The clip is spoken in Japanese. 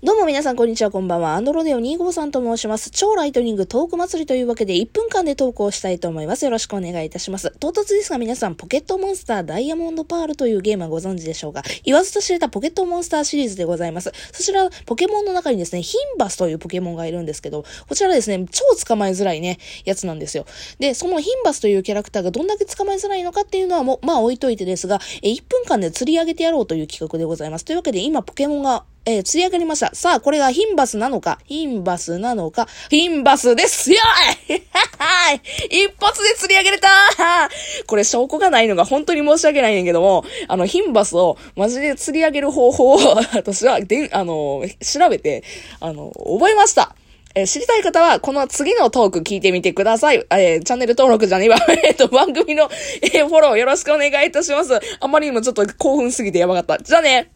どうも皆さんこんにちは、こんばんは。アンドロデオ253と申します。超ライトニングトーク祭りというわけで1分間でトークをしたいと思います。よろしくお願いいたします。唐突ですが皆さん、ポケットモンスターダイヤモンドパールというゲームはご存知でしょうか？言わずと知れたポケットモンスターシリーズでございます。そちらポケモンの中にですね、ヒンバスというポケモンがいるんですけど、こちらですね、超捕まえづらいね、やつなんですよ。で、そのヒンバスというキャラクターがどんだけ捕まえづらいのかっていうのはもう、置いといてですが、1分間で釣り上げてやろうという企画でございます。というわけで今ポケモンが釣り上げました。さあ、これがヒンバスなのか、ヒンバスですよ一発で釣り上げれたこれ証拠がないのが本当に申し訳ないねんけども、ヒンバスをマジで釣り上げる方法を私は調べて、覚えました。知りたい方は、この次のトーク聞いてみてください。チャンネル登録じゃねえわ。番組の、フォローよろしくお願いいたします。あまりにもちょっと興奮すぎてやばかった。じゃあね。